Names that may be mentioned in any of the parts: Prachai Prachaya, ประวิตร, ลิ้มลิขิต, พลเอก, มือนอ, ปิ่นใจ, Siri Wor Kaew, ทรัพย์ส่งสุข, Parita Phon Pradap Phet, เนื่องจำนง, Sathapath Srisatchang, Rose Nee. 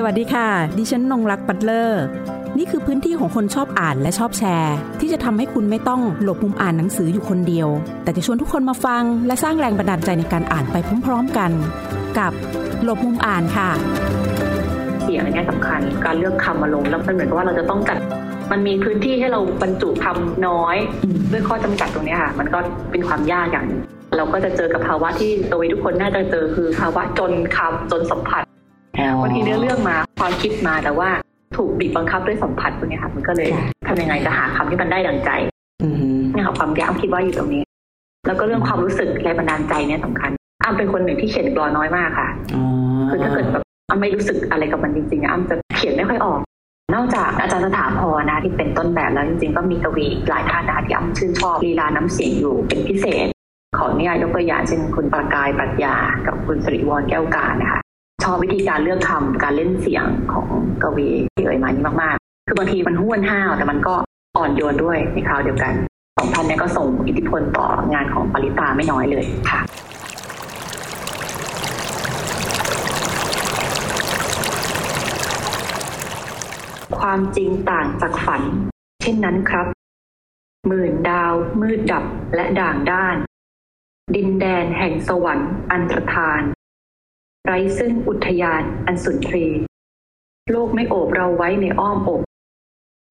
สวัสดีค่ะดิฉันนงรักปัตเลอร์นี่คือพื้นที่ของคนชอบอ่านและชอบแชร์ที่จะทำให้คุณไม่ต้องหลบมุมอ่านหนังสืออยู่คนเดียวแต่จะชวนทุกคนมาฟังและสร้างแรงบันดาลใจในการอ่านไปพร้อมๆกันกับหลบมุมอ่านค่ะเสียงในแง่สำคัญการเลือกคำมาลงแล้วมันเหมือนกับว่าเราจะต้องจัดมันมีพื้นที่ให้เราบรรจุคำน้อยด้วยข้อจำกัดตรงนี้ค่ะมันก็เป็นความยากอย่างนึงเราก็จะเจอกับภาวะที่ตัวทุกคนน่าจะเจอคือภาวะจนคำจนสัมผัสบางทีเนื้อเรื่องมาความคิดมาแต่ว่าถูกบีบบังคับด้วยสัมผัสตรงนี้ค่ะมันก็เลยทำยังไงจะหาคำที่มันได้ดังใจนี่ค่ะความยากคิดว่าอยู่ตรงนี้แล้วก็เรื่องความรู้สึกแรงบันดาลใจเนี่ยสำคัญอ้ำเป็นคนหนึ่งที่เขียนกลอนน้อยมากค่ะคือถ้าเกิดแบบอ้ำไม่รู้สึกอะไรกับมันจริงๆอ้ำจะเขียนไม่ค่อยออกนอกจากอาจารย์สถาพรนะที่เป็นต้นแบบแล้วจริงๆก็มีกวีหลายท่านนะคะที่อ้ำชื่นชอบลีลาน้ำเสียงอยู่เป็นพิเศษขออนุญาตยกตัวอย่างเช่นคุณประกายปรัชญากับคุณสิริวรแก้วการนะคะชอบวิธีการเลือกคำการเล่นเสียงของกวีที่เอ่ยมานี้มากๆคือบางทีมันห้วนห้าวแต่มันก็อ่อนโยนด้วยในคราวเดียวกันสองท่านนี้ก็ส่งอิทธิพลต่องานของปริตาไม่น้อยเลยค่ะความจริงต่างจากฝันเช่นนั้นครับหมื่นดาวมืดดับและด่างด้านดินแดนแห่งสวรรค์อันตรธานไร้ซึ่งอุทยานอันสุนทรีโลกไม่โอบเราไว้ในอ้อมอก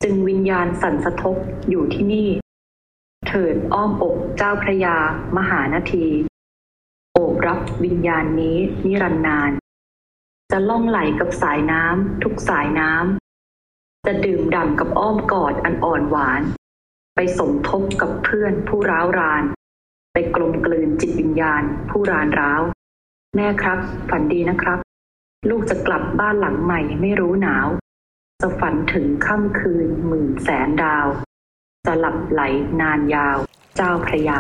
จึงวิญญาณสั่นสะทกอยู่ที่นี่เถิดอ้อมอกเจ้าพระยามหานาทีโอบรับวิญญาณนี้นิรันดร์นานจะล่องไหลกับสายน้ำทุกสายน้ำจะดื่มด่ำกับอ้อมกอดอันอ่อนหวานไปสมทบกับเพื่อนผู้ร้าวรานไปกลมกลืนจิตวิญญาณผู้รานร้าวแม่ครับฝันดีนะครับลูกจะกลับบ้านหลังใหม่ไม่รู้หนาวจะฝันถึงค่ำคืนหมื่นแสนดาวจะหลับไหลนานยาวเจ้าพระยา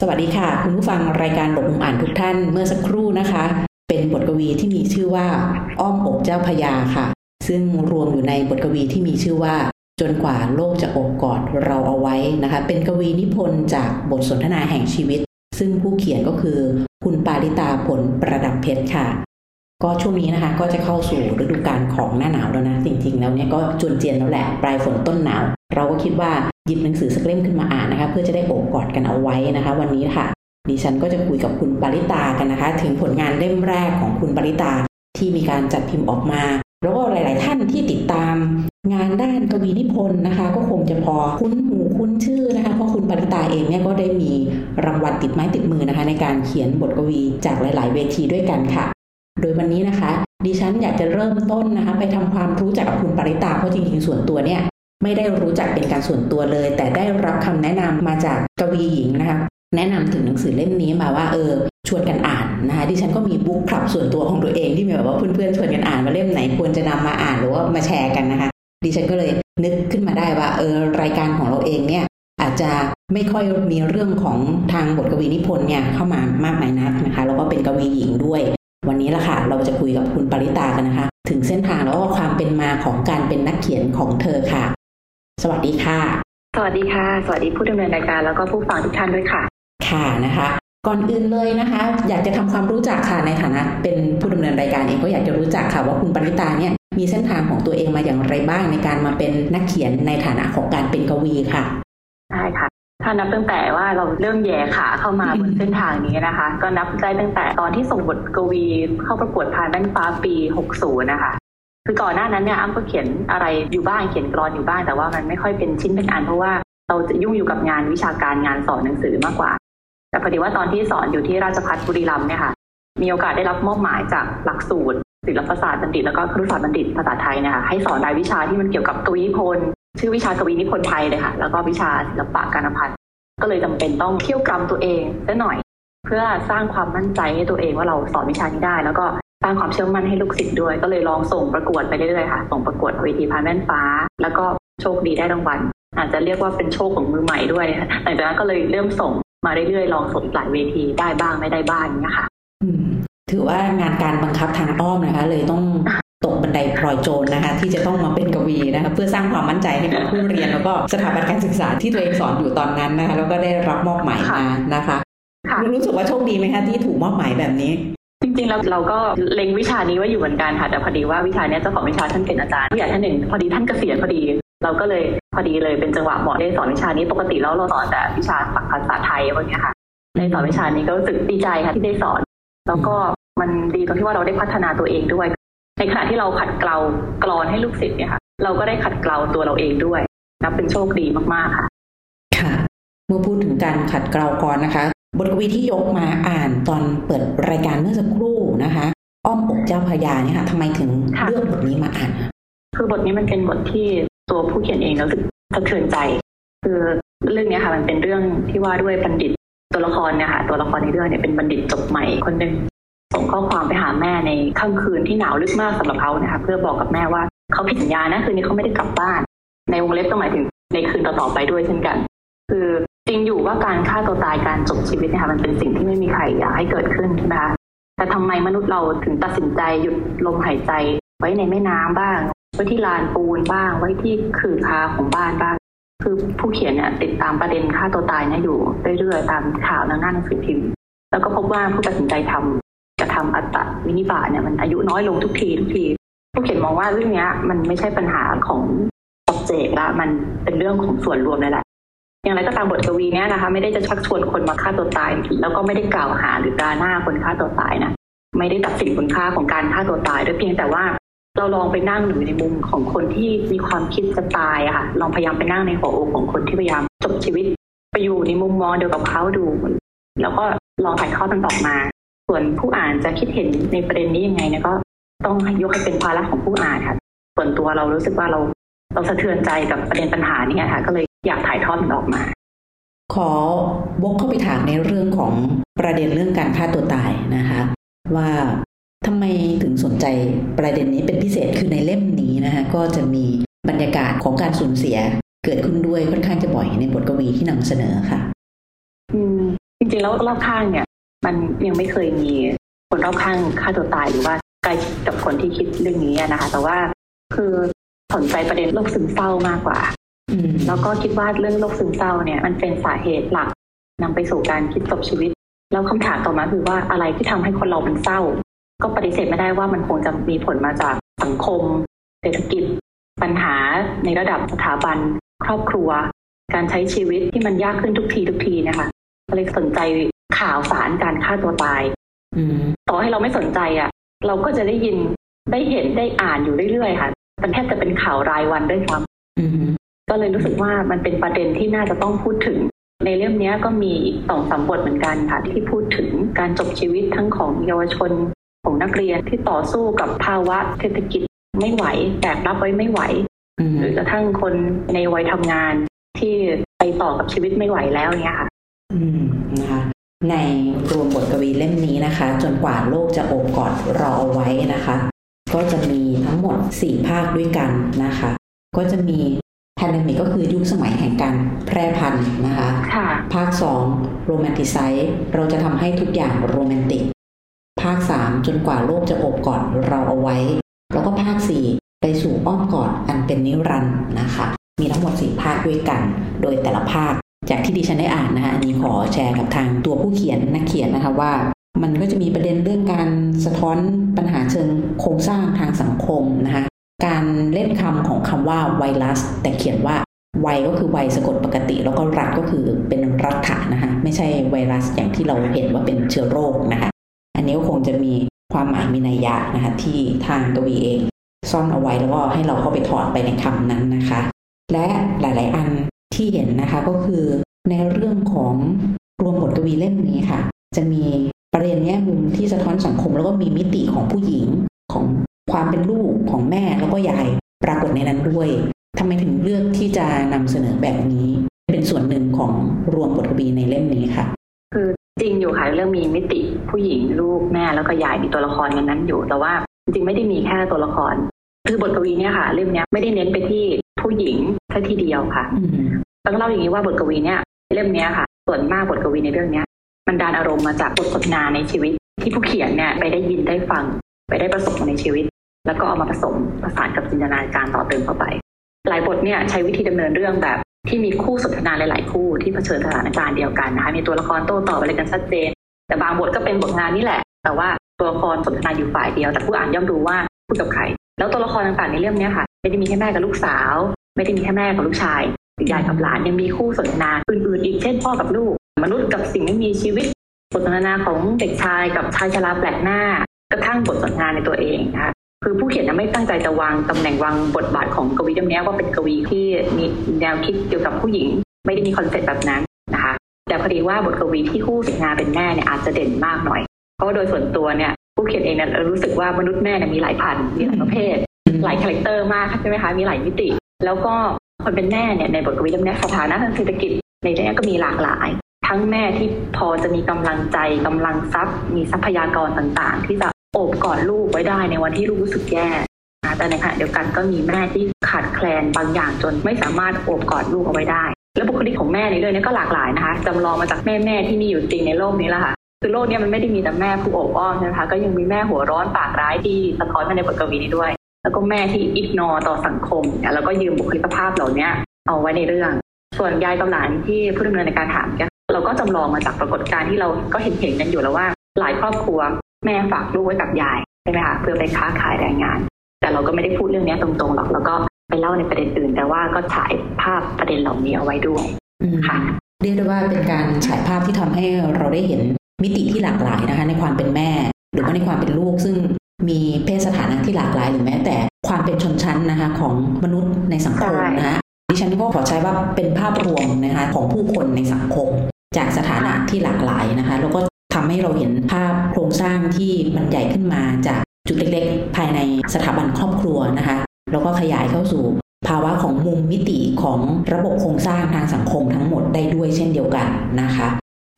สวัสดีค่ะคุณผู้ฟังรายการหลบมุมอ่านทุกท่านเมื่อสักครู่นะคะเป็นบทกวีที่มีชื่อว่าอ้อมอกเจ้าพระยาค่ะซึ่งรวมอยู่ในบทกวีที่มีชื่อว่าจนกว่าโลกจะอบกอดเราเอาไว้นะคะเป็นกวีนิพนธ์จากบทสนทนาแห่งชีวิตซึ่งผู้เขียนก็คือคุณปาริตาผลประดับเพชรค่ะก็ช่วงนี้นะคะก็จะเข้าสู่ฤดูกาลของหน้าหนาวแล้วนะจริงๆแล้วเนี่ยก็จวนเจียนแล้วแหละปลายฝนต้นหนาวเราก็คิดว่าหยิบหนังสือสักเล่มขึ้นมาอ่านนะคะเพื่อจะได้อบกอดกันเอาไว้นะคะวันนี้ค่ะดิฉันก็จะคุยกับคุณปาริตากันนะคะถึงผลงานเล่มแรกของคุณปาริตาที่มีการจัดพิมพ์ออกมาแล้วก็หลายๆท่านที่ติดตามงานด้านกวีนิพนธ์นะคะก็คงจะพอคุ้นหูคุ้นชื่อนะคะเพราะคุณปาริตาเองเนี่ยก็ได้มีรางวัลติดไม้ติดมือนะคะในการเขียนบทกวีจากหลายๆเวทีด้วยกันค่ะโดยวันนี้นะคะดิฉันอยากจะเริ่มต้นนะคะไปทำความรู้จักกับคุณปาริตาเพราะจริงๆส่วนตัวเนี่ยไม่ได้รู้จักเป็นการส่วนตัวเลยแต่ได้รับคำแนะนำมาจากกวีหญิงนะคะแนะนำถึงหนังสือเล่มนี้มาว่าชวนกันอ่านนะคะดิฉันก็มีบุ๊กคลับส่วนตัวของตัวเองที่มีแบบว่าเพื่อนๆชวนกันอ่านว่าเล่มไหนควรจะนำมาอ่านหรือว่ามาแชร์กันนะคะดิฉันก็เลยนึกขึ้นมาได้ว่ารายการของเราเองเนี่ยอาจจะไม่ค่อยมีเรื่องของทางบทกวีนิพนธ์เนี่ยเข้ามามากมายนักนะคะแล้วก็เป็นกวีหญิงด้วยวันนี้ละค่ะเราจะคุยกับคุณปาริตากันนะคะถึงเส้นทางแล้วก็ความเป็นมาของการเป็นนักเขียนของเธอค่ะสวัสดีค่ะสวัสดีค่ะสวัสดีผู้ดำเนินรายการแล้วก็ผู้ฟังทุกท่านด้วยค่ะค่ะนะคะก่อนอื่นเลยนะคะอยากจะทำความรู้จักค่ะในฐานะเป็นผู้ดำเนินรายการเองก็อยากจะรู้จักค่ะว่าคุณปาริตาเนี่ยมีเส้นทางของตัวเองมาอย่างไรบ้างในการมาเป็นนักเขียนในฐานะของการเป็นกวีค่ะใช่ค่ะถ้านับตั้งแต่ว่าเราเริ่มแย่ขาเข้ามาบนเส้นทางนี้นะคะก็นับได้ตั้งแต่ตอนที่ส่งบทกวีเข้าประกวดพานแว่นฟ้าปี60นะคะคือก่อนหน้านั้นเนี่ยอ้ำก็เขียนอะไรอยู่บ้างเขียนกลอนอยู่บ้างแต่ว่ามันไม่ค่อยเป็นชิ้นเป็นอันเพราะว่าเราจะยุ่งอยู่กับงานวิชาการงานสอนหนังสือมากกว่าแต่พอดีว่าตอนที่สอนอยู่ที่ราชภัฏบุรีรัมย์เนี่ยค่ะมีโอกาสได้รับมอบหมายจากหลักสูตรศิลปศาสตร์บัณฑิตแล้วก็ครุศาสตร์บัณฑิตภาษาไทยนะคะให้สอนรายวิชาที่มันเกี่ยวกับกวีนิพนธ์ชื่อวิชากวีนิพนธ์ไทยเลยค่ะแล้วก็วิชาศิลปะการพันธ์ก็เลยจำเป็นต้องเขี่ยวกรรมตัวเองสักหน่อยเพื่อสร้างความมั่นใจให้ตัวเองว่าเราสอนวิชานี้ได้แล้วก็สร้างความเชื่อมั่นให้ลูกศิษย์ด้วยก็เลยลองส่งประกวดไปเรื่อยๆค่ะส่งประกวดเวทีพานแว่นฟ้าแล้วก็โชคดีได้รางวัลอาจจะเรียกว่าเป็นโชคของมือใหม่ด้วยหลังจากนั้นก็เลยเริ่มส่งมาเรื่อยๆลองส่งหลายเวทีได้บ้างไม่ได้บ้างเนี่ยค่ะถือว่างานการบังคับทางอ้อมนะคะเลยต้องตกบัน นไดพลอยโจร นะคะที่จะต้องมาเป็นกวีนะคะเพื่อสร้างความมั่นใจให้กับผู้เรียนแล้วก็สถาบันการศึกษาที่ตัวเองสอนอยู่ตอนนั้นนะคะแล้วก็ได้รับมอบหมายมานะคะรู้สึกว่าโชคดีไหมคะที่ถูกมอบหมายแบบนี้จริงๆแล้วเราก็เล็งวิชานี้ไว้อยู่เหมือนกันค่ะแต่พอดีว่าวิชานี้เจ้าของวิชาท่านเป็นอาจารย์ผู้ใหญ่ท่านหนึ่งพอดีท่านเกษียณพอดีเราก็เลยพอดีเลยเป็นจังหวะเหมาะได้สอนวิชานี้ปกติแล้วเราสอนแต่วิชาภาษาไทยอะไรเงี้ยค่ะในสอนวิชานี้ก็รู้สึกดีใจค่ะที่ได้สอนแล้วก็มันดีตรงที่ว่าเราได้พัฒนาตัวเองด้วยในขณะที่เราขัดเกลากรอนให้ลูกศิษย์เนี่ยค่ะเราก็ได้ขัดเกลาตัวเราเองด้วยนับเป็นโชคดีมากๆค่ะค่ะเมื่อพูดถึงการขัดเกลากรนะคะบทกวีที่ยกมาอ่านตอนเปิดรายการเมื่อสักครู่นะคะอ้อมอกเจ้าพญาเนี่ยค่ะทำไมถึงเลือกบทนี้มาอ่านคือบทนี้มันเป็นบทที่ตัวผู้เขียนเองรู้สึกสะเทือนใจคือเรื่องนี้ค่ะมันเป็นเรื่องที่ว่าด้วยบัณฑิตตัวละครเนี่ยค่ะตัวละครในเรื่องเนี่ยเป็นบัณฑิตจบใหม่คนหนึ่งส่งข้อความไปหาแม่ในค่ำคืนที่หนาวลึกมากสำหรับเขานะคะเพื่อบอกกับแม่ว่าเขาผิดสัญญานะคืนนี้เขาไม่ได้กลับบ้านในวงเล็บก็หมายถึงในคืนต่อๆไปด้วยเช่นกันคือจริงอยู่ว่าการฆ่าตัวตายการจบชีวิตนะคะมันเป็นสิ่งที่ไม่มีใครอยากให้เกิดขึ้นนะคะแต่ทำไมมนุษย์เราถึงตัดสินใจหยุดลมหายใจไว้ในแม่น้ำบ้างไว้ที่ลานปูนบ้างไว้ที่ขื่อคาของบ้านบ้างคือผู้เขียนเนี่ยติดตามประเด็นฆ่าตัวตายเนี่ยอยู่เรื่อยๆตามข่าวหน้าหนังสือพิมพ์แล้วก็พบว่าผู้ตัดสินใจจะทำอัตตวินิบาตเนี่ยมันอายุน้อยลงทุกทีผู้เขียนมองว่าเรื่องนี้มันไม่ใช่ปัญหาของปัจเจกละมันเป็นเรื่องของส่วนรวมเลยแหละอย่างไรก็ตามบทกวีเนี่ยนะคะไม่ได้จะชักชวนคนมาฆ่าตัวตายแล้วก็ไม่ได้กล่าวหาหรือด่าหน้าคนฆ่าตัวตายนะไม่ได้ตัดสินคุณค่าของการฆ่าตัวตายด้วยเพียงแต่ว่าเราลองไปนั่งอยู่ในมุมของคนที่มีความคิดจะตายอะค่ะลองพยายามไปนั่งในหัวอกของคนที่พยายามจบชีวิตไปอยู่ในมุมมองเดียวกับเขาดูแล้วก็ลองถ่ายทอดมันออกมาส่วนผู้อ่านจะคิดเห็นในประเด็นนี้ยังไงเนี่ยก็ต้องยกให้เป็นภาระของผู้อ่านค่ะส่วนตัวเรารู้สึกว่าเราสะเทือนใจกับประเด็นปัญหานี้ค่ะก็เลยอยากถ่ายทอดมันออกมาขอวกเข้าไปถามในเรื่องของประเด็นเรื่องการฆ่าตัวตายนะคะว่าทำไมถึงสนใจประเด็นนี้เป็นพิเศษคือในเล่มนี้นะคะก็จะมีบรรยากาศของการสูญเสียเกิดขึ้นด้วยค่อนข้างจะบ่อยในบทกวีที่นำเสนอค่ะจริงๆแล้วรอบข้างเนี่ยมันยังไม่เคยมีคนรอบข้างฆ่าตัวตายหรือว่าใกล้ชิดกับคนที่คิดเรื่องนี้นะคะแต่ว่าคือสนใจประเด็นโรคซึมเศร้ามากกว่าแล้วก็คิดว่าเรื่องโรคซึมเศร้าเนี่ยมันเป็นสาเหตุหลักนำไปสู่การคิดจบชีวิตแล้วคำถามต่อมาคือว่าอะไรที่ทำให้คนเราเป็นเศร้าก็ปฏิเสธไม่ได้ว่ามันคงจะมีผลมาจากสังคมเศรษฐกิจปัญหาในระดับสถาบันครอบครัวการใช้ชีวิตที่มันยากขึ้นทุกทีนะคะเลยสนใจข่าวสารการฆ่าตัวตายต่อให้เราไม่สนใจอ่ะเราก็จะได้ยินได้เห็นได้อ่านอยู่เรื่อยๆค่ะมันแทบจะเป็นข่าวรายวันด้วยซ้ำก็เลยรู้สึกว่ามันเป็นประเด็นที่น่าจะต้องพูดถึงในเรื่องนี้ก็มีอีก 2-3 บทเหมือนกันค่ะที่พูดถึงการจบชีวิตทั้งของเยาวชนของนักเรียนที่ต่อสู้กับภาวะเศรษฐกิจไม่ไหวแบกรับไว้ไม่ไหวหรือกระทั่งคนในวัยทำงานที่ไปต่อกับชีวิตไม่ไหวแล้วเนี้ยค่ะนะคะในรวมบทกวีเล่มนี้นะคะจนกว่าโลกจะโอบกอดรอเอาไว้นะคะก็จะมีทั้งหมด4ภาคด้วยกันนะคะก็จะมีแพนเดมิกก็คือยุคสมัยแห่งการแพร่พันธุ์นะคะภาค2โรแมนติไซซ์เราจะทำให้ทุกอย่างโรแมนติกภาค3จนกว่าโลกจะโอบกอดเราเอาไว้แล้วก็ภาค4ไปสู่อ้อมกอดอันเป็นนิรันดร์นะคะมีทั้งหมด4ภาคด้วยกันโดยแต่ละภาคจากที่ดิฉันได้อ่านนะคะอันนี้ขอแชร์กับทางตัวผู้เขียนนักเขียนนะคะว่ามันก็จะมีประเด็นเรื่องการสะท้อนปัญหาเชิงโครงสร้างทางสังคมนะคะการเล่นคำของคำว่าไวรัสแต่เขียนว่าไวก็คือไวสะกดปกติแล้วก็รัสก็คือเป็นรัฐะนะคะไม่ใช่ไวรัสอย่างที่เราเห็นว่าเป็นเชื้อโรคนะคะอันนี้ก็คงจะมีความหมายมีนัยยะนะคะที่ทางกวีเองซ่อนเอาไว้แล้วก็ให้เราเข้าไปถอดไปในคำนั้นนะคะและหลายๆอันที่เห็นนะคะก็คือในเรื่องของรวมบทกวีเล่มนี้ค่ะจะมีประเด็นแง่มุมที่สะท้อนสังคมแล้วก็มีมิติของผู้หญิงของความเป็นลูกของแม่แล้วก็ยายปรากฏในนั้นด้วยทำไมถึงเลือกที่จะนำเสนอแบบนี้เป็นส่วนหนึ่งของรวมบทกวีในเล่มนี้ค่ะคือจริงอยู่ค่ะเรื่องมีมิติผู้หญิงลูกแม่แล้วก็ยายมีตัวละครกันนั้นอยู่แต่ว่าจริงไม่ได้มีแค่ตัวละครคือบทกวีเนี่ยค่ะเล่มนี้ไม่ได้เน้นไปที่ผู้หญิงแค่ทีเดียวค่ะต้องเล่าอย่างนี้ว่าบทกวีเนี่ยเล่มนี้ค่ะส่วนมากบทกวีในเรื่องนี้มันดานอารมณ์มาจากบทสนทนาในชีวิตที่ผู้เขียนเนี่ยไปได้ยินได้ฟังไปได้ประสบในชีวิต แล้วก็เอามาผสมผสานกับจินตนาการต่อเติมเข้าไปหลายบทเนี่ยใช้วิธีดำเนินเรื่องแบบที่มีคู่สนทนาหลายๆคู่ที่เผชิญสถานการณ์เดียวกันนะคะมีตัวละครโต้ตอบอะไรกันชัดเจนแต่บางบทก็เป็นบทงานนี่แหละแต่ว่าตัวละครสนทนาอยู่ฝ่ายเดียวแต่ผู้อ่านย่อมรู้ว่าพูดกับใครแล้วตัวละครต่างๆในเรื่องนี้ค่ะไม่ได้มีแค่แม่กับลูกสาวไม่ได้มีแค่แม่กับลูกชายหรือยายกับหลานยังมีคู่สนทนาอื่นๆอีกเช่นพ่อกับลูกมนุษย์กับสิ่งไม่มีชีวิตบทสนทนาของเด็กชายกับชายชราแปลกหน้ากระทั่งบทสนทนาในตัวเองนะคะคือผู้เขียนไม่ตั้งใจจะวางตำแหน่งวางบทบาทของกวีเล่มนี้ว่าเป็นกวีที่มีแนวคิดเกี่ยวกับผู้หญิงไม่ได้มีคอนเซ็ปต์แบบนั้นนะคะแต่พอดีว่าบทกวีที่คู่สนทนาเป็นแม่เนี่ยอาจจะเด่นมากหน่อยเพราะโดยส่วนตัวเนี่ยผู้เขียนเองเนี่ยรู้สึกว่ามนุษย์แม่เนี่ยมีหลายพันมีหลายประเภทหลายคาแรคเตอร์มากใช่ไหมคะมีหลายมิติแล้วก็คนเป็นแม่เนี่ยในบทกวีเล่มนี้สถานะทางเศรษฐกิจในเรื่องนี้ก็มีหลากหลายทั้งแม่ที่พอจะมีกำลังใจกำลังทรัพย์มีทรัพยากรต่างๆที่จะโอบกอดลูกไว้ได้ในวันที่ลูกรู้สึกแย่แต่ในขณะเดียวกันก็มีแม่ที่ขาดแคลนบางอย่างจนไม่สามารถโอบกอดลูกเอาไว้ได้และบุคลิกของแม่ในเรื่องนี้ก็หลากหลายนะคะจำลองมาจากแม่ที่มีอยู่จริงในโลกนี้แหละค่ะคือโลกนี้มันไม่ได้มีแต่แม่ผู้โอบอ้อมนะคะก็ยังมีแม่หัวร้อนปากร้ายที่สะท้อนมาในบทกวีนี้ด้วยแล้วก็แม่ที่อิกนอต่อสังคมแล้วก็ยืมบุคลิกภาพเหล่านี้เอาไว้ในเรื่องส่วนยายกับหลานที่ผู้ดำเนินในการถามเราก็จำลองมาจากปรากฏการณ์ที่เราก็เห็นกันอยู่แล้วว่าหลายครอบครัวแม่ฝากลูกไว้กับยายใช่ไหมคะเพื่อไปค้าขายแรงงานแต่เราก็ไม่ได้พูดเรื่องนี้ตรงๆหรอกแล้วก็ไปเล่าในประเด็นอื่นแต่ว่าก็ฉายภาพประเด็นเหล่านี้เอาไว้ด้วยค่ะเรียกได้ว่าเป็นการฉายภาพที่ทำให้เราได้เห็นมิติที่หลากหลายนะคะในความเป็นแม่หรือว่าในความเป็นลูกซึ่งมีเพศสถานะที่หลากหลายหรือแม้แต่ความเป็นชนชั้นนะคะของมนุษย์ในสังคมนะคะดิฉันก็ขอใช้ว่าเป็นภาพรวมนะคะของผู้คนในสังคมจากสถานะที่หลากหลายนะคะแล้วก็ทำให้เราเห็นภาพโครงสร้างที่มันใหญ่ขึ้นมาจากจุดเล็กๆภายในสถาบันครอบครัวนะคะแล้วก็ขยายเข้าสู่ภาวะของมุมมิติของระบบโครงสร้างทางสังคมทั้งหมดได้ด้วยเช่นเดียวกันนะคะ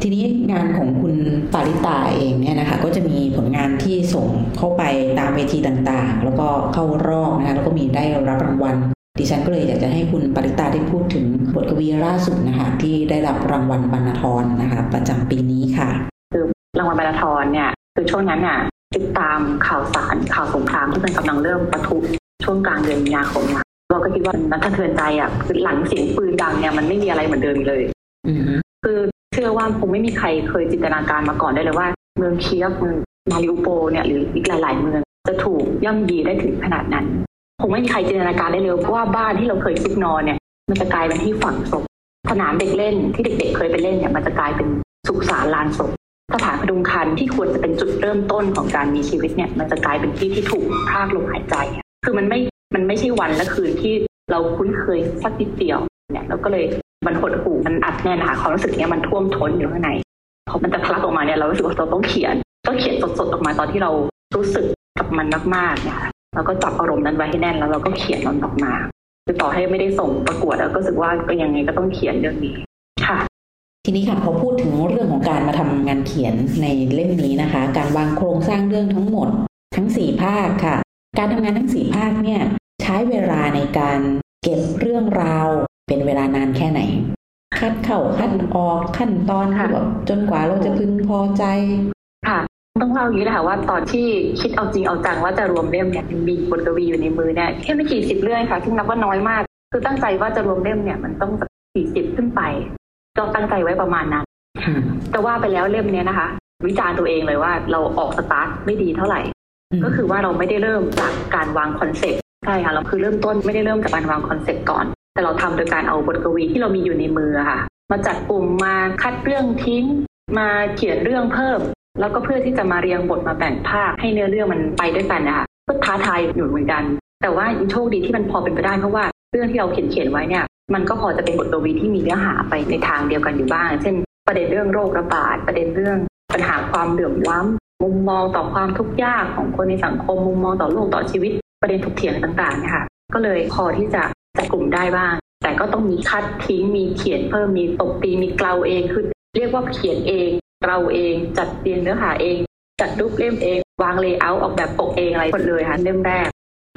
ทีนี้งานของคุณปาริตาเองเนี่ยนะคะก็จะมีผลงานที่ส่งเข้าไปตามเวทีต่างๆแล้วก็เข้ารอบนะคะแล้วก็มีได้รับรางวัลดิฉันก็เลยอยากจะให้คุณปาริตาได้พูดถึงบทกวีล่าสุดนะคะที่ได้รับรางวัลบรรณธรนะคะประจำปีนี้ค่ะคือรางวัลบรรณธรเนี่ยคือช่วงนั้นน่ะติดตามข่าวสารข่าวสงครามที่มันกำลังเริ่มปะทุช่วงกลางเดือนมีนาคมเราก็คิดว่ามันสะเทือนใจอ่ะคือหลังเสียงปืนดังเนี่ยมันไม่มีอะไรเหมือนเดิมเลยคือเชื่อว่าคงไม่มีใครเคยจินตนาการมาก่อนได้เลยว่าเมืองเคียฟเมืองมาริอุโปเนี่ยหรืออีกหลายๆเมืองจะถูกย่ำยีได้ถึงขนาดนั้นคงไม่มีใครจินตนาการได้เลยว่าบ้านที่เราเคยคิดนอนเนี่ยมันจะกลายเป็นที่ฝังศพสนามเด็กเล่นที่เด็กๆเคยไปเล่นเนี่ยมันจะกลายเป็นสุสานลานศพสถานพดุงคันที่ควรจะเป็นจุดเริ่มต้นของการมีชีวิตเนี่ยมันจะกลายเป็นที่ที่ถูกพรากลมหายใจคือมันไม่ใช่วันและคืนที่เราคุ้นเคยสักนิดเดียวเนี่ยแล้วก็เลยมันหดหู่มันอัดแน่นนะคะความรู้สึกเนี่ยมันท่วมท้นอยู่ข้างในพอมันจะพลักออกมาเนี่ยเรารู้สึกว่าเราต้องเขียนสดๆออกมาตอนที่เรารู้สึกกับมันมากๆเนี่ยเราก็จับอารมณ์นั้นไว้ให้แน่นแล้วเราก็เขียนมันออกมาคือต่อให้ไม่ได้ส่งประกวดแล้วก็รู้สึกว่าก็ยังไงก็ต้องเขียนเรื่องนี้ค่ะทีนี้ค่ะพอพูดถึงเรื่องของการมาทำงานเขียนในเล่มนี้นะคะการวางโครงสร้างเรื่องทั้งหมดทั้ง4ภาคค่ะการทำงานทั้ง4ภาคเนี่ยใช้เวลาในการเก็บเรื่องราวเป็นเวลานานแค่ไหนคัดเข้าคัดออกขั้นตอนแบบจนกว่าเราจะพึงพอใจค่ะต้องเล่าอย่างนี้นะคะว่าตอนที่คิดเอาจริงเอาจังว่าจะรวมเล่มเนี่ยมีบทกวีอยู่ในมือเนี่ยแค่ไม่กี่สิบเรื่องค่ะซึ่งนับว่าน้อยมากคือตั้งใจว่าจะรวมเล่มเนี่ยมันต้อง40ขึ้นไปก็ตั้งใจไว้ประมาณนั้นแต่ว่าไปแล้วเล่มเนี้ยนะคะวิจารณ์ตัวเองเลยว่าเราออกสตาร์ทไม่ดีเท่าไหร่ก็คือว่าเราไม่ได้เริ่มจากการวางคอนเซ็ปต์ใช่ค่ะเราคือเริ่มต้นไม่ได้เริ่มจากการวางคอนเซ็ปต์ก่อนแต่เราทำโดยการเอาบทกวีที่เรามีอยู่ในมือค่ะมาจัดกลุ่มมาคัดเรื่องทิ้งมาเขียนเรื่องเพิ่มแล้วก็เพื่อที่จะมาเรียงบทมาแบ่งภาคให้เนื้อเรื่องมันไปด้วยกันนะคะก็ท้าทายอยู่เหมือนกันแต่ว่าโชคดีที่มันพอเป็นไปได้เพราะว่าเรื่องที่เราเขียนไว้เนี่ยมันก็พอจะเป็นบทกวีที่มีเนื้อหาไปในทางเดียวกันอยู่บ้างเช่นประเด็นเรื่องโรคระบาดประเด็นเรื่องปัญหาความเหลื่อมล้ำมุมมองต่อความทุกข์ยากของคนในสังคมมุมมองต่อโลกต่อชีวิตประเด็นถกเถียงต่างๆนะคะก็เลยพอที่จะจัดกลุ่มได้บ้างแต่ก็ต้องมีคัดทิ้งมีเขียนเพิ่มมีตบตีมีเกลาเองคือเรียกว่าเขียนเองเกลาเองจัดเรียงเนื้อหาเองจัดรูปเล่มเองวางเลเยอร์ออกแบบปกเองอะไรหมดเลยค่ะเล่มแรก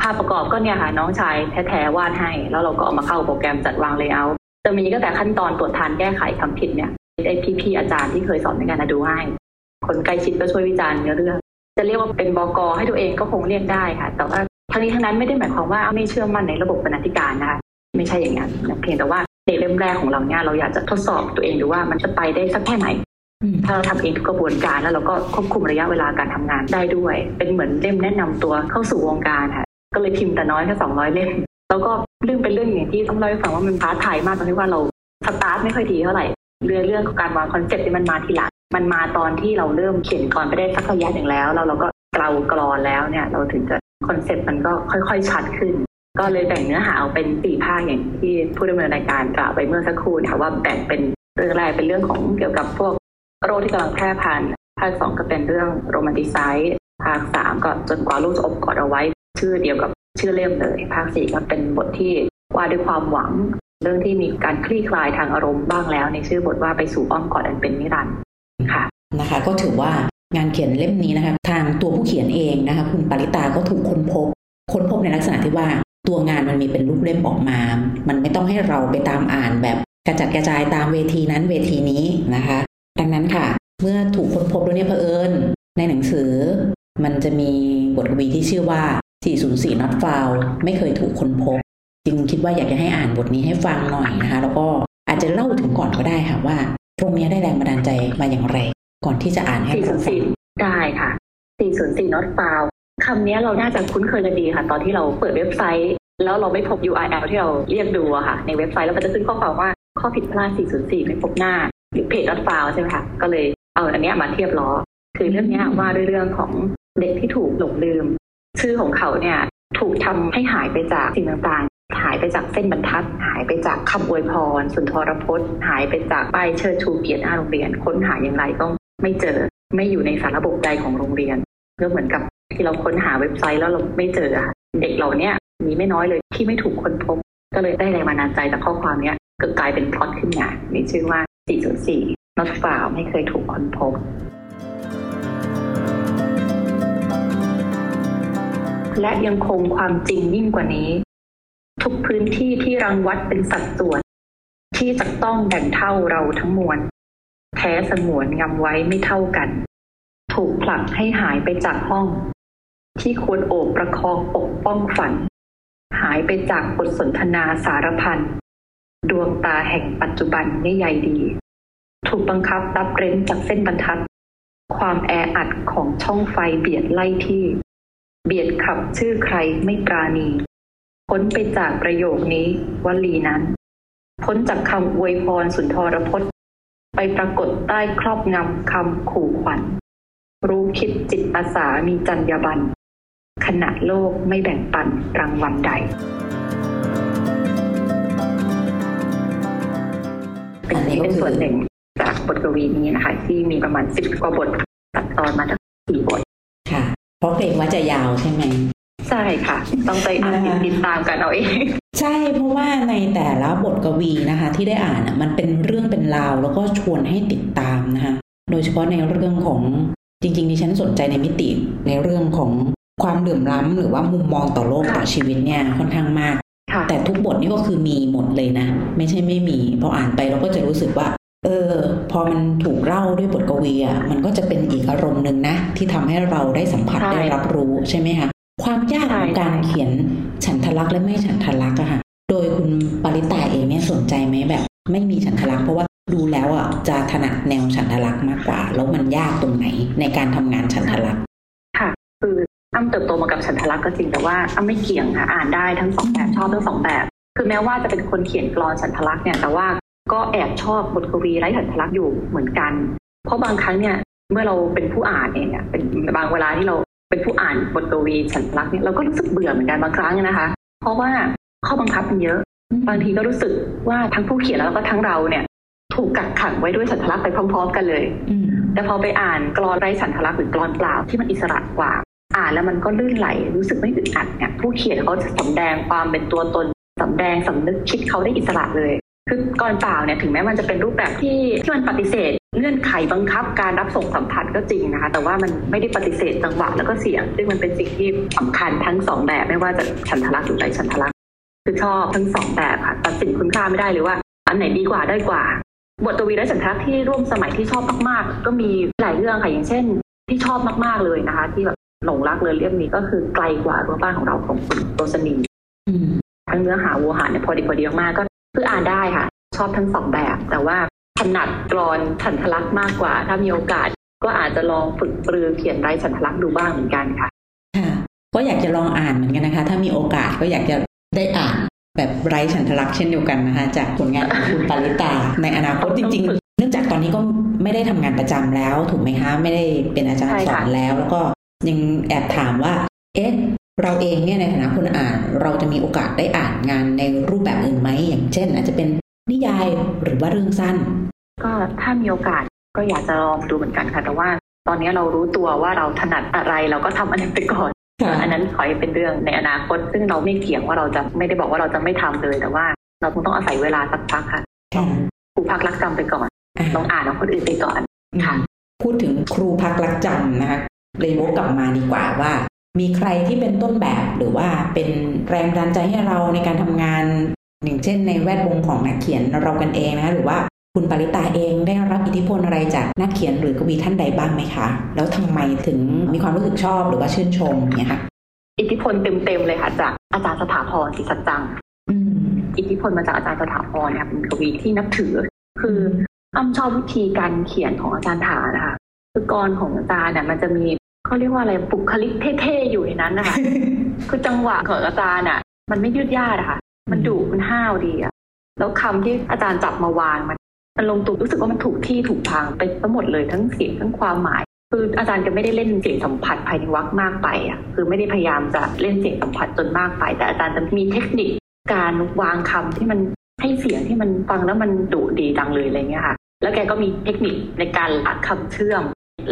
ภาพประกอบก็เนี่ยค่ะน้องชายแท้ๆวาดให้แล้วเราก็เอามาเข้าโปรแกรมจัดวางเลเยอร์จะมีก็แต่ขั้นตอนตรวจทานแก้ไขคำผิดเนี่ยไอพี่อาจารย์ที่เคยสอนในการดูให้คนใกล้ชิดก็ช่วยวิจารณ์เนื้อเรื่องจะเรียกว่าเป็นบก.ให้ตัวเองก็คงเรียกได้ค่ะแต่ว่า ทั้งนี้ทั้งนั้นไม่ได้หมายความว่าไม่เชื่อมั่นในระบบบรรณาธิการนะคะไม่ใช่อย่างนั้นเพียงแต่ว่าในเล่มแรกของเราเนี่ยเราอยากจะทดสอบตัวเองดูว่ามันจะไปได้สักแค่ไหนถ้าเราทำเองทุกกระบวนการแล้วเราก็ควบคุมระยะเวลาการทำงานได้ด้วยเป็นเหมือนเล่มแนะนำตัวเข้าสู่วงการค่ะก็เลยพิมพ์แต่น้อยแค่200 เล่มแล้วก็เรื่องเป็นเรื่องอย่างที่ต้องเล่าให้ฟังว่ามันท้าทายมากตรงที่ว่าเราสตาร์ทไม่ค่อยดีเท่าไหร่เรื่องของการวางคอนเซ็ปต์มันมาทีหลังมันมาตอนที่เราเริ่มเขียนก่อนไปได้สักระยะหนึ่งแล้วเราก็เกลากรอนแล้วเนี่ยเราถึงจะคอนเซ็ปต์มันก็ค่อยๆชัดขึ้นก็เลยแบ่งเนื้อหาเอาเป็น4 ภาคอย่างที่ผู้ดำเนินรายการกล่าวไปเมื่อสักครู่นะคะว่าแบ่งเป็นเรื่องแรกเป็นเรื่องของเกี่ยวกับพวกโรคที่กำลังแพร่พันธุ์ภาค 2ก็เป็นเรื่องโรแมนติไซส์ภาค 3ก็จนกว่าลูกจะอบกอดเอาไว้ชื่อเดียวกับชื่อเล่มเลยภาค 4ก็เป็นบทที่ว่าด้วยความหวังเรื่องที่มีการคลี่คลายทางอารมณ์บ้างแล้วในชื่อบทว่าไปสู่อ้อมกอดอันเป็นนิรันดร์ค่ะนะคะก็ถือว่างานเขียนเล่มนี้นะคะทางตัวผู้เขียนเองนะคะคุณปริตาก็ถูกค้นพบในลักษณะที่ว่าตัวงานมันมีเป็นรูปเล่มออกมามันไม่ต้องให้เราไปตามอ่านแบบกระจัดกระจายตามเวทีนั้นเวทีนี้นะคะดังนั้นค่ะเมื่อถูกค้นพบแล้วเนี่ยเผอิญในหนังสือมันจะมีบทกวีที่ชื่อว่า404 not found ไม่เคยถูกค้นพบจึงคิดว่าอยากจะให้อ่านบทนี้ให้ฟังหน่อยนะคะแล้วก็อาจจะเล่าถึงก่อนก็ได้ค่ะว่าตรงนี้ได้แรงบันดาลใจมาอย่างไรก่อนที่จะอ่านให้ฟังได้ค่ะ404 not found คำนี้เราน่าจะคุ้นเคยกันดีค่ะตอนที่เราเปิดเว็บไซต์แล้วเราไม่พบ URL ที่เราเรียกดูอะค่ะในเว็บไซต์แล้วมันจะขึ้นข้อความว่าข้อผิดพลาด404ไม่พบหน้าหรือเพจ not found ใช่ไหมคะก็เลยเอาอันนี้มาเทียบล้อคือเรื่องนี้ว่าด้วยเรื่องของเด็กที่ถูกหลงลืมชื่อของเขาเนี่ยถูกทำให้หายไปจากสิ่งต่างๆหายไปจากเส้นบรรทัดหายไปจากคำอวยพรสุนทรพจน์หายไปจากป้ายเชิดชูเกียรติหน้าโรงเรียนค้นหาอย่างไรก็ไม่เจอไม่อยู่ในสารระบบใดของโรงเรียนก็เหมือนกับที่เราค้นหาเว็บไซต์แล้วเราไม่เจอเด็กเหล่านี้มีไม่น้อยเลยที่ไม่ถูกค้นพบก็เลยได้แรงบันดาลใจจากข้อความนี้ก็กลายเป็นพล็อตขึ้นมามีชื่อว่า 404 not found ไม่เคยถูกค้นพบและยังคงความจริงยิ่งกว่านี้ทุกพื้นที่ที่รังวัดเป็นสัดส่วนที่จะต้องแบ่งเท่าเราทั้งมวลแท้สงวนงำไว้ไม่เท่ากันถูกผลักให้หายไปจากห้องที่ควรโอบประคองปกป้องฝันหายไปจากบทสนทนาสารพันดวงตาแห่งปัจจุบันไม่ใยดีถูกบังคับรับเร้นจากเส้นบรรทัดความแออัดของช่องไฟเบียดไล่ที่เบียดขับชื่อใครไม่ปราณีพ้นไปจากประโยคนี้วลีนั้นพ้นจากคำอวยพรสุนทรพจน์ไปปรากฏใต้ครอบงำคำขู่ขวัญรู้คิดจิตอาสามีจรรยาบรรณขณะโลกไม่แบ่งปันรางวัลใดอันนี้เป็นส่วนหนึ่งจากบทกวีนี้นะคะที่มีประมาณ10 กว่าบทตัดตอนมาจาก4 บทค่ะเพราะเกรงว่าจะยาวใช่ไหมใช่ค่ะต้องใจอ่านติดตามกันเอาเองใช่เพราะว่าในแต่ละบทกวีนะคะที่ได้อ่านมันเป็นเรื่องเป็นราวแล้วก็ชวนให้ติดตามนะคะโดยเฉพาะในเรื่องของจริงๆดิฉันสนใจในมิติในเรื่องของความเหลื่อมล้ำหรือว่ามุมมองต่อโลกต่อชีวิตเนี่ยค่อนข้างมากแต่ทุกบทนี่ก็คือมีหมดเลยนะไม่ใช่ไม่มีพออ่านไปเราก็จะรู้สึกว่าพอมันถูกเล่าด้วยบทกวีอ่ะมันก็จะเป็นอีกอารมณ์หนึ่งนะที่ทำให้เราได้สัมผัสได้รับรู้ใช่ไหมคะความยากของการเขียนฉันทลักษณ์และไม่ฉันทลักษณ์อะค่ะโดยคุณปริตาเองเนี่ยสนใจไหมแบบไม่มีฉันทลักษณ์เพราะว่าดูแล้วอ่ะจะถนัดแนวฉันทลักษณ์มากกว่าแล้วมันยากตรงไหนในการทำงานฉันทลักษณ์ค่ะคืออ้ำเติบโตมากับฉันทลักษณ์ก็จริงแต่ว่าอ้ำไม่เกี่ยงค่ะอ่านได้ทั้ง2 แบบชอบทั้ง2 แบบคือแม้ว่าจะเป็นคนเขียนกลอนฉันทลักษณ์เนี่ยแต่ว่าก็แอบชอบบทกวีไร้ฉันทลักษณ์อยู่เหมือนกันเพราะบางครั้งเนี่ยเมื่อเราเป็นผู้อ่านเองเนี่ยเป็นบางเวลาที่เราเป็นผู้อ่านบทกวีฉันทลักษณ์เนี่ยเราก็รู้สึกเบื่อเหมือนกันบางครั้งนะคะเพราะว่าข้อบังคับมันเยอะบางทีก็รู้สึกว่าทั้งผู้เขียนแล้วก็ทั้งเราเนี่ยถูกกักขังไว้ด้วยฉันทลักษณ์ไปพร้อมๆกันเลยแต่พอไปอ่านกลอนไร้ฉันทลักษณ์หรือกลอนเปล่าที่มันอิสระกว่าอ่านแล้วมันก็ลื่นไหลรู้สึกไม่อึดอัดเนี่ยผู้เขียนเขาจะสำแดงความเป็นตัวตนสำแดงสำนึกคิดเขาได้อิสระเลยคือกลอนเปล่าเนี่ยถึงแม้มันจะเป็นรูปแบบที่มันปฏิเสธเงื่อนไขบังคับการรับส่งสัมผัสก็จริงนะคะแต่ว่ามันไม่ได้ปฏิเสธจังหวะแล้วก็เสียงซึ่งมันเป็นสิ่งที่สำคัญทั้ง2 แบบไม่ว่าจะฉันทลักษณ์หรือไร้ฉันทลักษณ์คือชอบทั้ง2 แบบค่ะตัดสินคุณค่าไม่ได้เลยว่าอันไหนดีกว่าได้กว่าบทกวีไร้ฉันทลักษณ์ที่ร่วมสมัยที่ชอบมากๆก็มีหลายเรื่องค่ะอย่างเช่นที่ชอบมากๆเลยนะคะที่แบบ หลงรักเรือเรียบนี้ก็คือไกลกว่ารั้วบ้านของเราของคุณโรสนีทั้งเนื้อหาวัวหาเนี่ยพอดีมากก็คืออ่านได้ค่ะชอบทั้งสองแบบแต่ว่าถนัดกรอนฉันทลักษณ์มากกว่าถ้ามีโอกาสก็อาจจะลองฝึกปรือเขียนไร้ฉันทลักษณ์ดูบ้างเหมือนกันค่ะก็อยากจะลองอ่านเหมือนกันนะคะถ้ามีโอกาสก็อยากจะได้อ่านแบบไร้ฉันทลักษณ์เช่นเดียวกันนะคะจากผลงานของคุณปาริตาในอนาคตจริงๆเนื่องจากตอนนี้ก็ไม่ได้ทำงานประจำแล้วถูกไหมคะไม่ได้เป็นอาจารย์สอนแล้วแล้วก็ยังแอบถามว่าเอ๊ะเราเองเนี่ยในฐานะคนอ่านเราจะมีโอกาสได้อ่านงานในรูปแบบอื่นไหมอย่างเช่นอาจจะเป็นนิยายหรือว่าเรื่องสั้นก็ถ้ามีโอกาสก็อยากจะลองดูเหมือนกันค่ะแต่ว่าตอนนี้เรารู้ตัวว่าเราถนัดอะไรเราก็ทำอันนั้นไปก่อนอันนั้นขอให้เป็นเรื่องในอนาคตซึ่งเราไม่เกี่ยงว่าเราจะไม่ได้บอกว่าเราจะไม่ทำเลยแต่ว่าเราคงต้องอาศัยเวลาสักพักค่ะครูพักรักจำไปก่อนลองอ่านของคนอื่นไปก่อนค่ะพูดถึงครูพักรักจำนะคะเลยวกกลับมาดีกว่าว่ามีใครที่เป็นต้นแบบหรือว่าเป็นแรงดันใจให้เราในการทำงานอย่างเช่นในแวดวงของนักเขียนเรากันเองนะคะหรือว่าคุณปาริตาเองได้รับอิทธิพลอะไรจากนักเขียนหรือกวีท่านใดบ้างไหมคะแล้วทำไมถึงมีความรู้สึกชอบหรือว่าชื่นชมเนี่ยค่ะอิทธิพลเต็มเลยค่ะจากอาจารย์สถาพรศรีสัจจังอิทธิพลมาจากอาจารย์สถาพรค่ะเป็นกวีที่นับถือคืออ้ำชอบวิธีการเขียนของอาจารย์ถานะคะคือกรของอาจารย์เนี่ยมันจะมีเขาเรียกว่าอะไรบุคลิกเท่ๆอยู่ในนั้นนะคะคือจังหวะของอาจารย์อ่ะมันไม่ยืดยาดค่ะมันดุมันห้าวดีอ่ะแล้วคำที่อาจารย์จับมาวางมันลงตัวรู้สึกว่ามันถูกที่ถูกทางไปทั้งหมดเลยทั้งเสียงทั้งความหมายคืออาจารย์จะไม่ได้เล่นเสียงสัมผัสภายในวรรคมากไปอ่ะคือไม่ได้พยายามจะเล่นเสียงสัมผัสจนมากไปแต่อาจารย์จะมีเทคนิคการวางคำที่มันให้เสียงที่มันฟังแล้วมันดุดีดังเลยอะไรเงี้ยค่ะแล้วแกก็มีเทคนิคในการละคำเชื่อม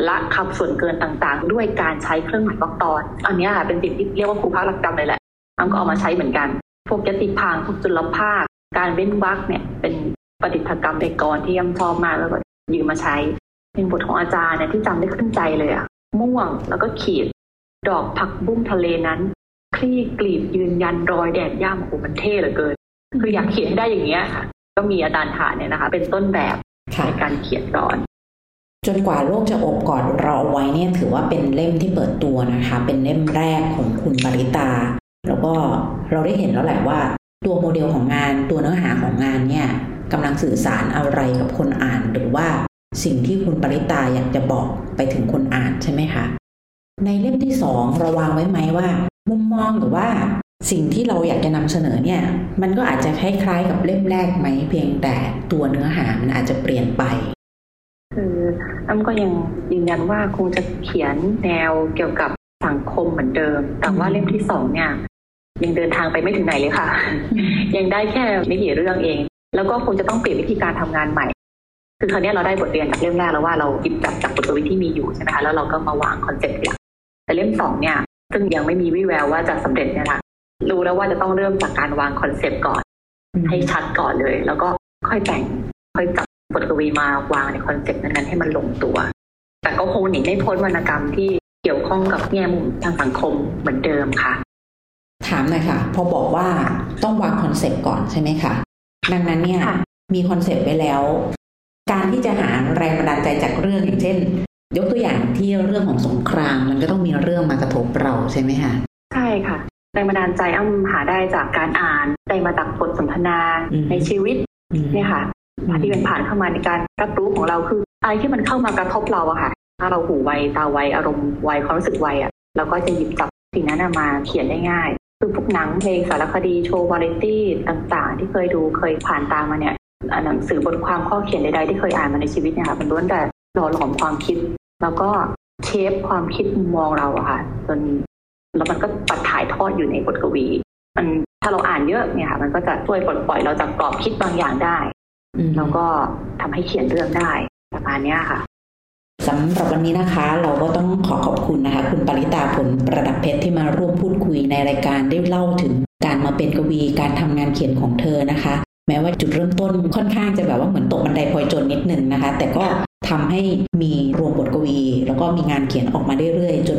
ละคำส่วนเกินต่างๆด้วยการใช้เครื่องหมายวรรคตอนอันนี้ค่ะเป็นสิ่งที่เรียกว่าครูพักรักจำเลยแหละอ้ำก็เอามาใช้เหมือนกันพวกยติพางค์พวกจุลภาคการเว้นวรรคเนี่ยเป็นปฏิฐกรรมในกรที่อ้ำชอบมากแล้วก็ยืมมาใช้เป็นบทของอาจารย์เนี่ยที่จำได้ขึ้นใจเลยอ่ะม่วงแล้วก็ขีดดอกผักบุ้งทะเลนั้นคลี่กลีบยืนยันรอยแดดย่ำโอ้มันเท่เหลือเกินคืออยากเขียนได้อย่างเงี้ยค่ะก็มีอาจารย์ถาเนี่ยนะคะเป็นต้นแบบในการเขียนกรจนกว่าโลกจะอบกอดเราเอาไว้เนี่ยถือว่าเป็นเล่มที่เปิดตัวนะคะเป็นเล่มแรกของคุณปาริตาแล้วก็เราได้เห็นแล้วแหละว่าตัวโมเดลของงานตัวเนื้อหาของงานเนี่ยกำลังสื่อสารอะไรกับคนอ่านหรือว่าสิ่งที่คุณปาริตาอยากจะบอกไปถึงคนอ่านใช่ไหมคะในเล่มที่2เราวางไว้ไหมว่ามุมมองหรือว่าสิ่งที่เราอยากจะนำเสนอเนี่ยมันก็อาจจะคล้ายๆกับเล่มแรกไหมเพียงแต่ตัวเนื้อหามันอาจจะเปลี่ยนไปคืออ้ำก็ยังยืนยันว่าคงจะเขียนแนวเกี่ยวกับสังคมเหมือนเดิมแต่ว่าเล่มที่2เนี่ยยังเดินทางไปไม่ถึงไหนเลยค่ะ ยังได้แค่ไม่กี่เรื่องเองแล้วก็คงจะต้องเปลี่ยนวิธีการทำงานใหม่คือคราวนี้เราได้บทเรียนจากเล่มแรกแล้วว่าเราหยิบจับจากบทวิธีมีอยู่ใช่ไหมคะแล้วเราก็มาวางคอนเซ็ปต์หลักแต่เล่ม2เนี่ยซึ่งยังไม่มีวี่แววว่าจะสำเร็จเนี่ยค่ะรู้แล้วว่าจะต้องเริ่มจากการวางคอนเซ็ปต์ก่อนให้ชัดก่อนเลยแล้วก็ค่อยแต่งค่อยจับบทกวีมาวางในคอนเซ็ปต์นั้นให้มันลงตัวแต่ก็คงหนีไม่พ้นวรรณกรรมที่เกี่ยวข้องกับแง่มุมทางสังคมเหมือนเดิมค่ะถามหน่อยค่ะพอบอกว่าต้องวางคอนเซ็ปต์ก่อนใช่ไหมคะดังนั้นเนี่ยมีคอนเซ็ปต์ไว้แล้วการที่จะหาแรงบันดาลใจจากเรื่องอย่างเช่นยกตัวอย่างที่เรื่องของสงครามมันก็ต้องมีเรื่องมากระทบเราใช่ไหมคะใช่ค่ะแรงบันดาลใจอ้ำหาได้จากการอ่านได้มาจากบทสนทนาในชีวิตเนี่ยค่ะที่เป็นผ่านเข้ามาในการรับรู้ของเราคืออะไรที่มันเข้ามากระทบเราอะค่ะถ้าเราหูไวตาไวอารมณ์ไวความรู้สึกไวอะเราก็จะหยิบจับสิ่งนั้นมาเขียนได้ง่ายคือพวกหนังเพลงสารคดีโชว์วาไรตี้ต่างๆที่เคยดูเคยผ่านตามมาเนี่ยหนังสือบทความข้อเขียนใดๆที่เคยอ่านมาในชีวิตเนี่ยค่ะมันล้วนแต่หล่อหลอมความคิดแล้วก็เชฟความคิดมุมมองเราอะค่ะจนแล้วมันก็ปัดถ่ายทอดอยู่ในบทกวีมันถ้าเราอ่านเยอะเนี่ยค่ะมันก็จะช่วยปลดปล่อยเราจากกรอบคิดบางอย่างได้แล้วก็ทำให้เขียนเรื่องได้ประมาณนี้ค่ะสำหรับวันนี้นะคะเราก็ต้องขอบคุณนะคะคุณปาริตาผลประดับเพชรที่มาร่วมพูดคุยในรายการได้เล่าถึงการมาเป็นกวีการทำงานเขียนของเธอนะคะแม้ว่าจุดเริ่มต้นค่อนข้างจะแบบว่าเหมือนตกบันไดพลอยโจรนิดนึงนะคะแต่ก็ทำให้มีรวมบทกวีแล้วก็มีงานเขียนออกมาเรื่อยๆ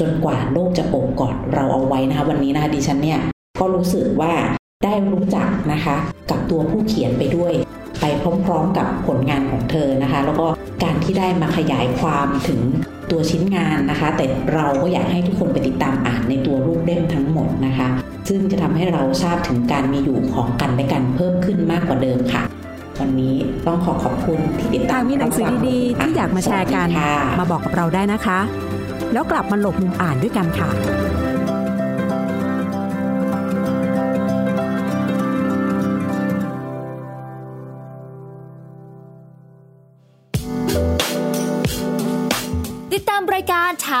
จนกว่าโลกจะอบกอดเราเอาไว้นะคะวันนี้นะคะดิฉันเนี่ยก็รู้สึกว่าได้รู้จักนะคะกับตัวผู้เขียนไปด้วยป ไปพร้อมๆกับผลงานของเธอนะคะแล้วก็การที่ได้มาขยายความถึงตัวชิ้นงานนะคะแต่เราก็อยากให้ทุกคนไปติดตามอ่านในตัวรูปเล่มทั้งหมดนะคะซึ่งจะทำให้เราทราบถึงการมีอยู่ของกันและกันเพิ่มขึ้นมากกว่าเดิมค่ะวันนี้ต้องขอบคุณที่ติดตามมีหนังสือดีๆที่อยากมาแชร์กันมาบอกกับเราได้นะคะแล้วกลับมาหลบมุมอ่านด้วยกันค่ะติดตามรายการทา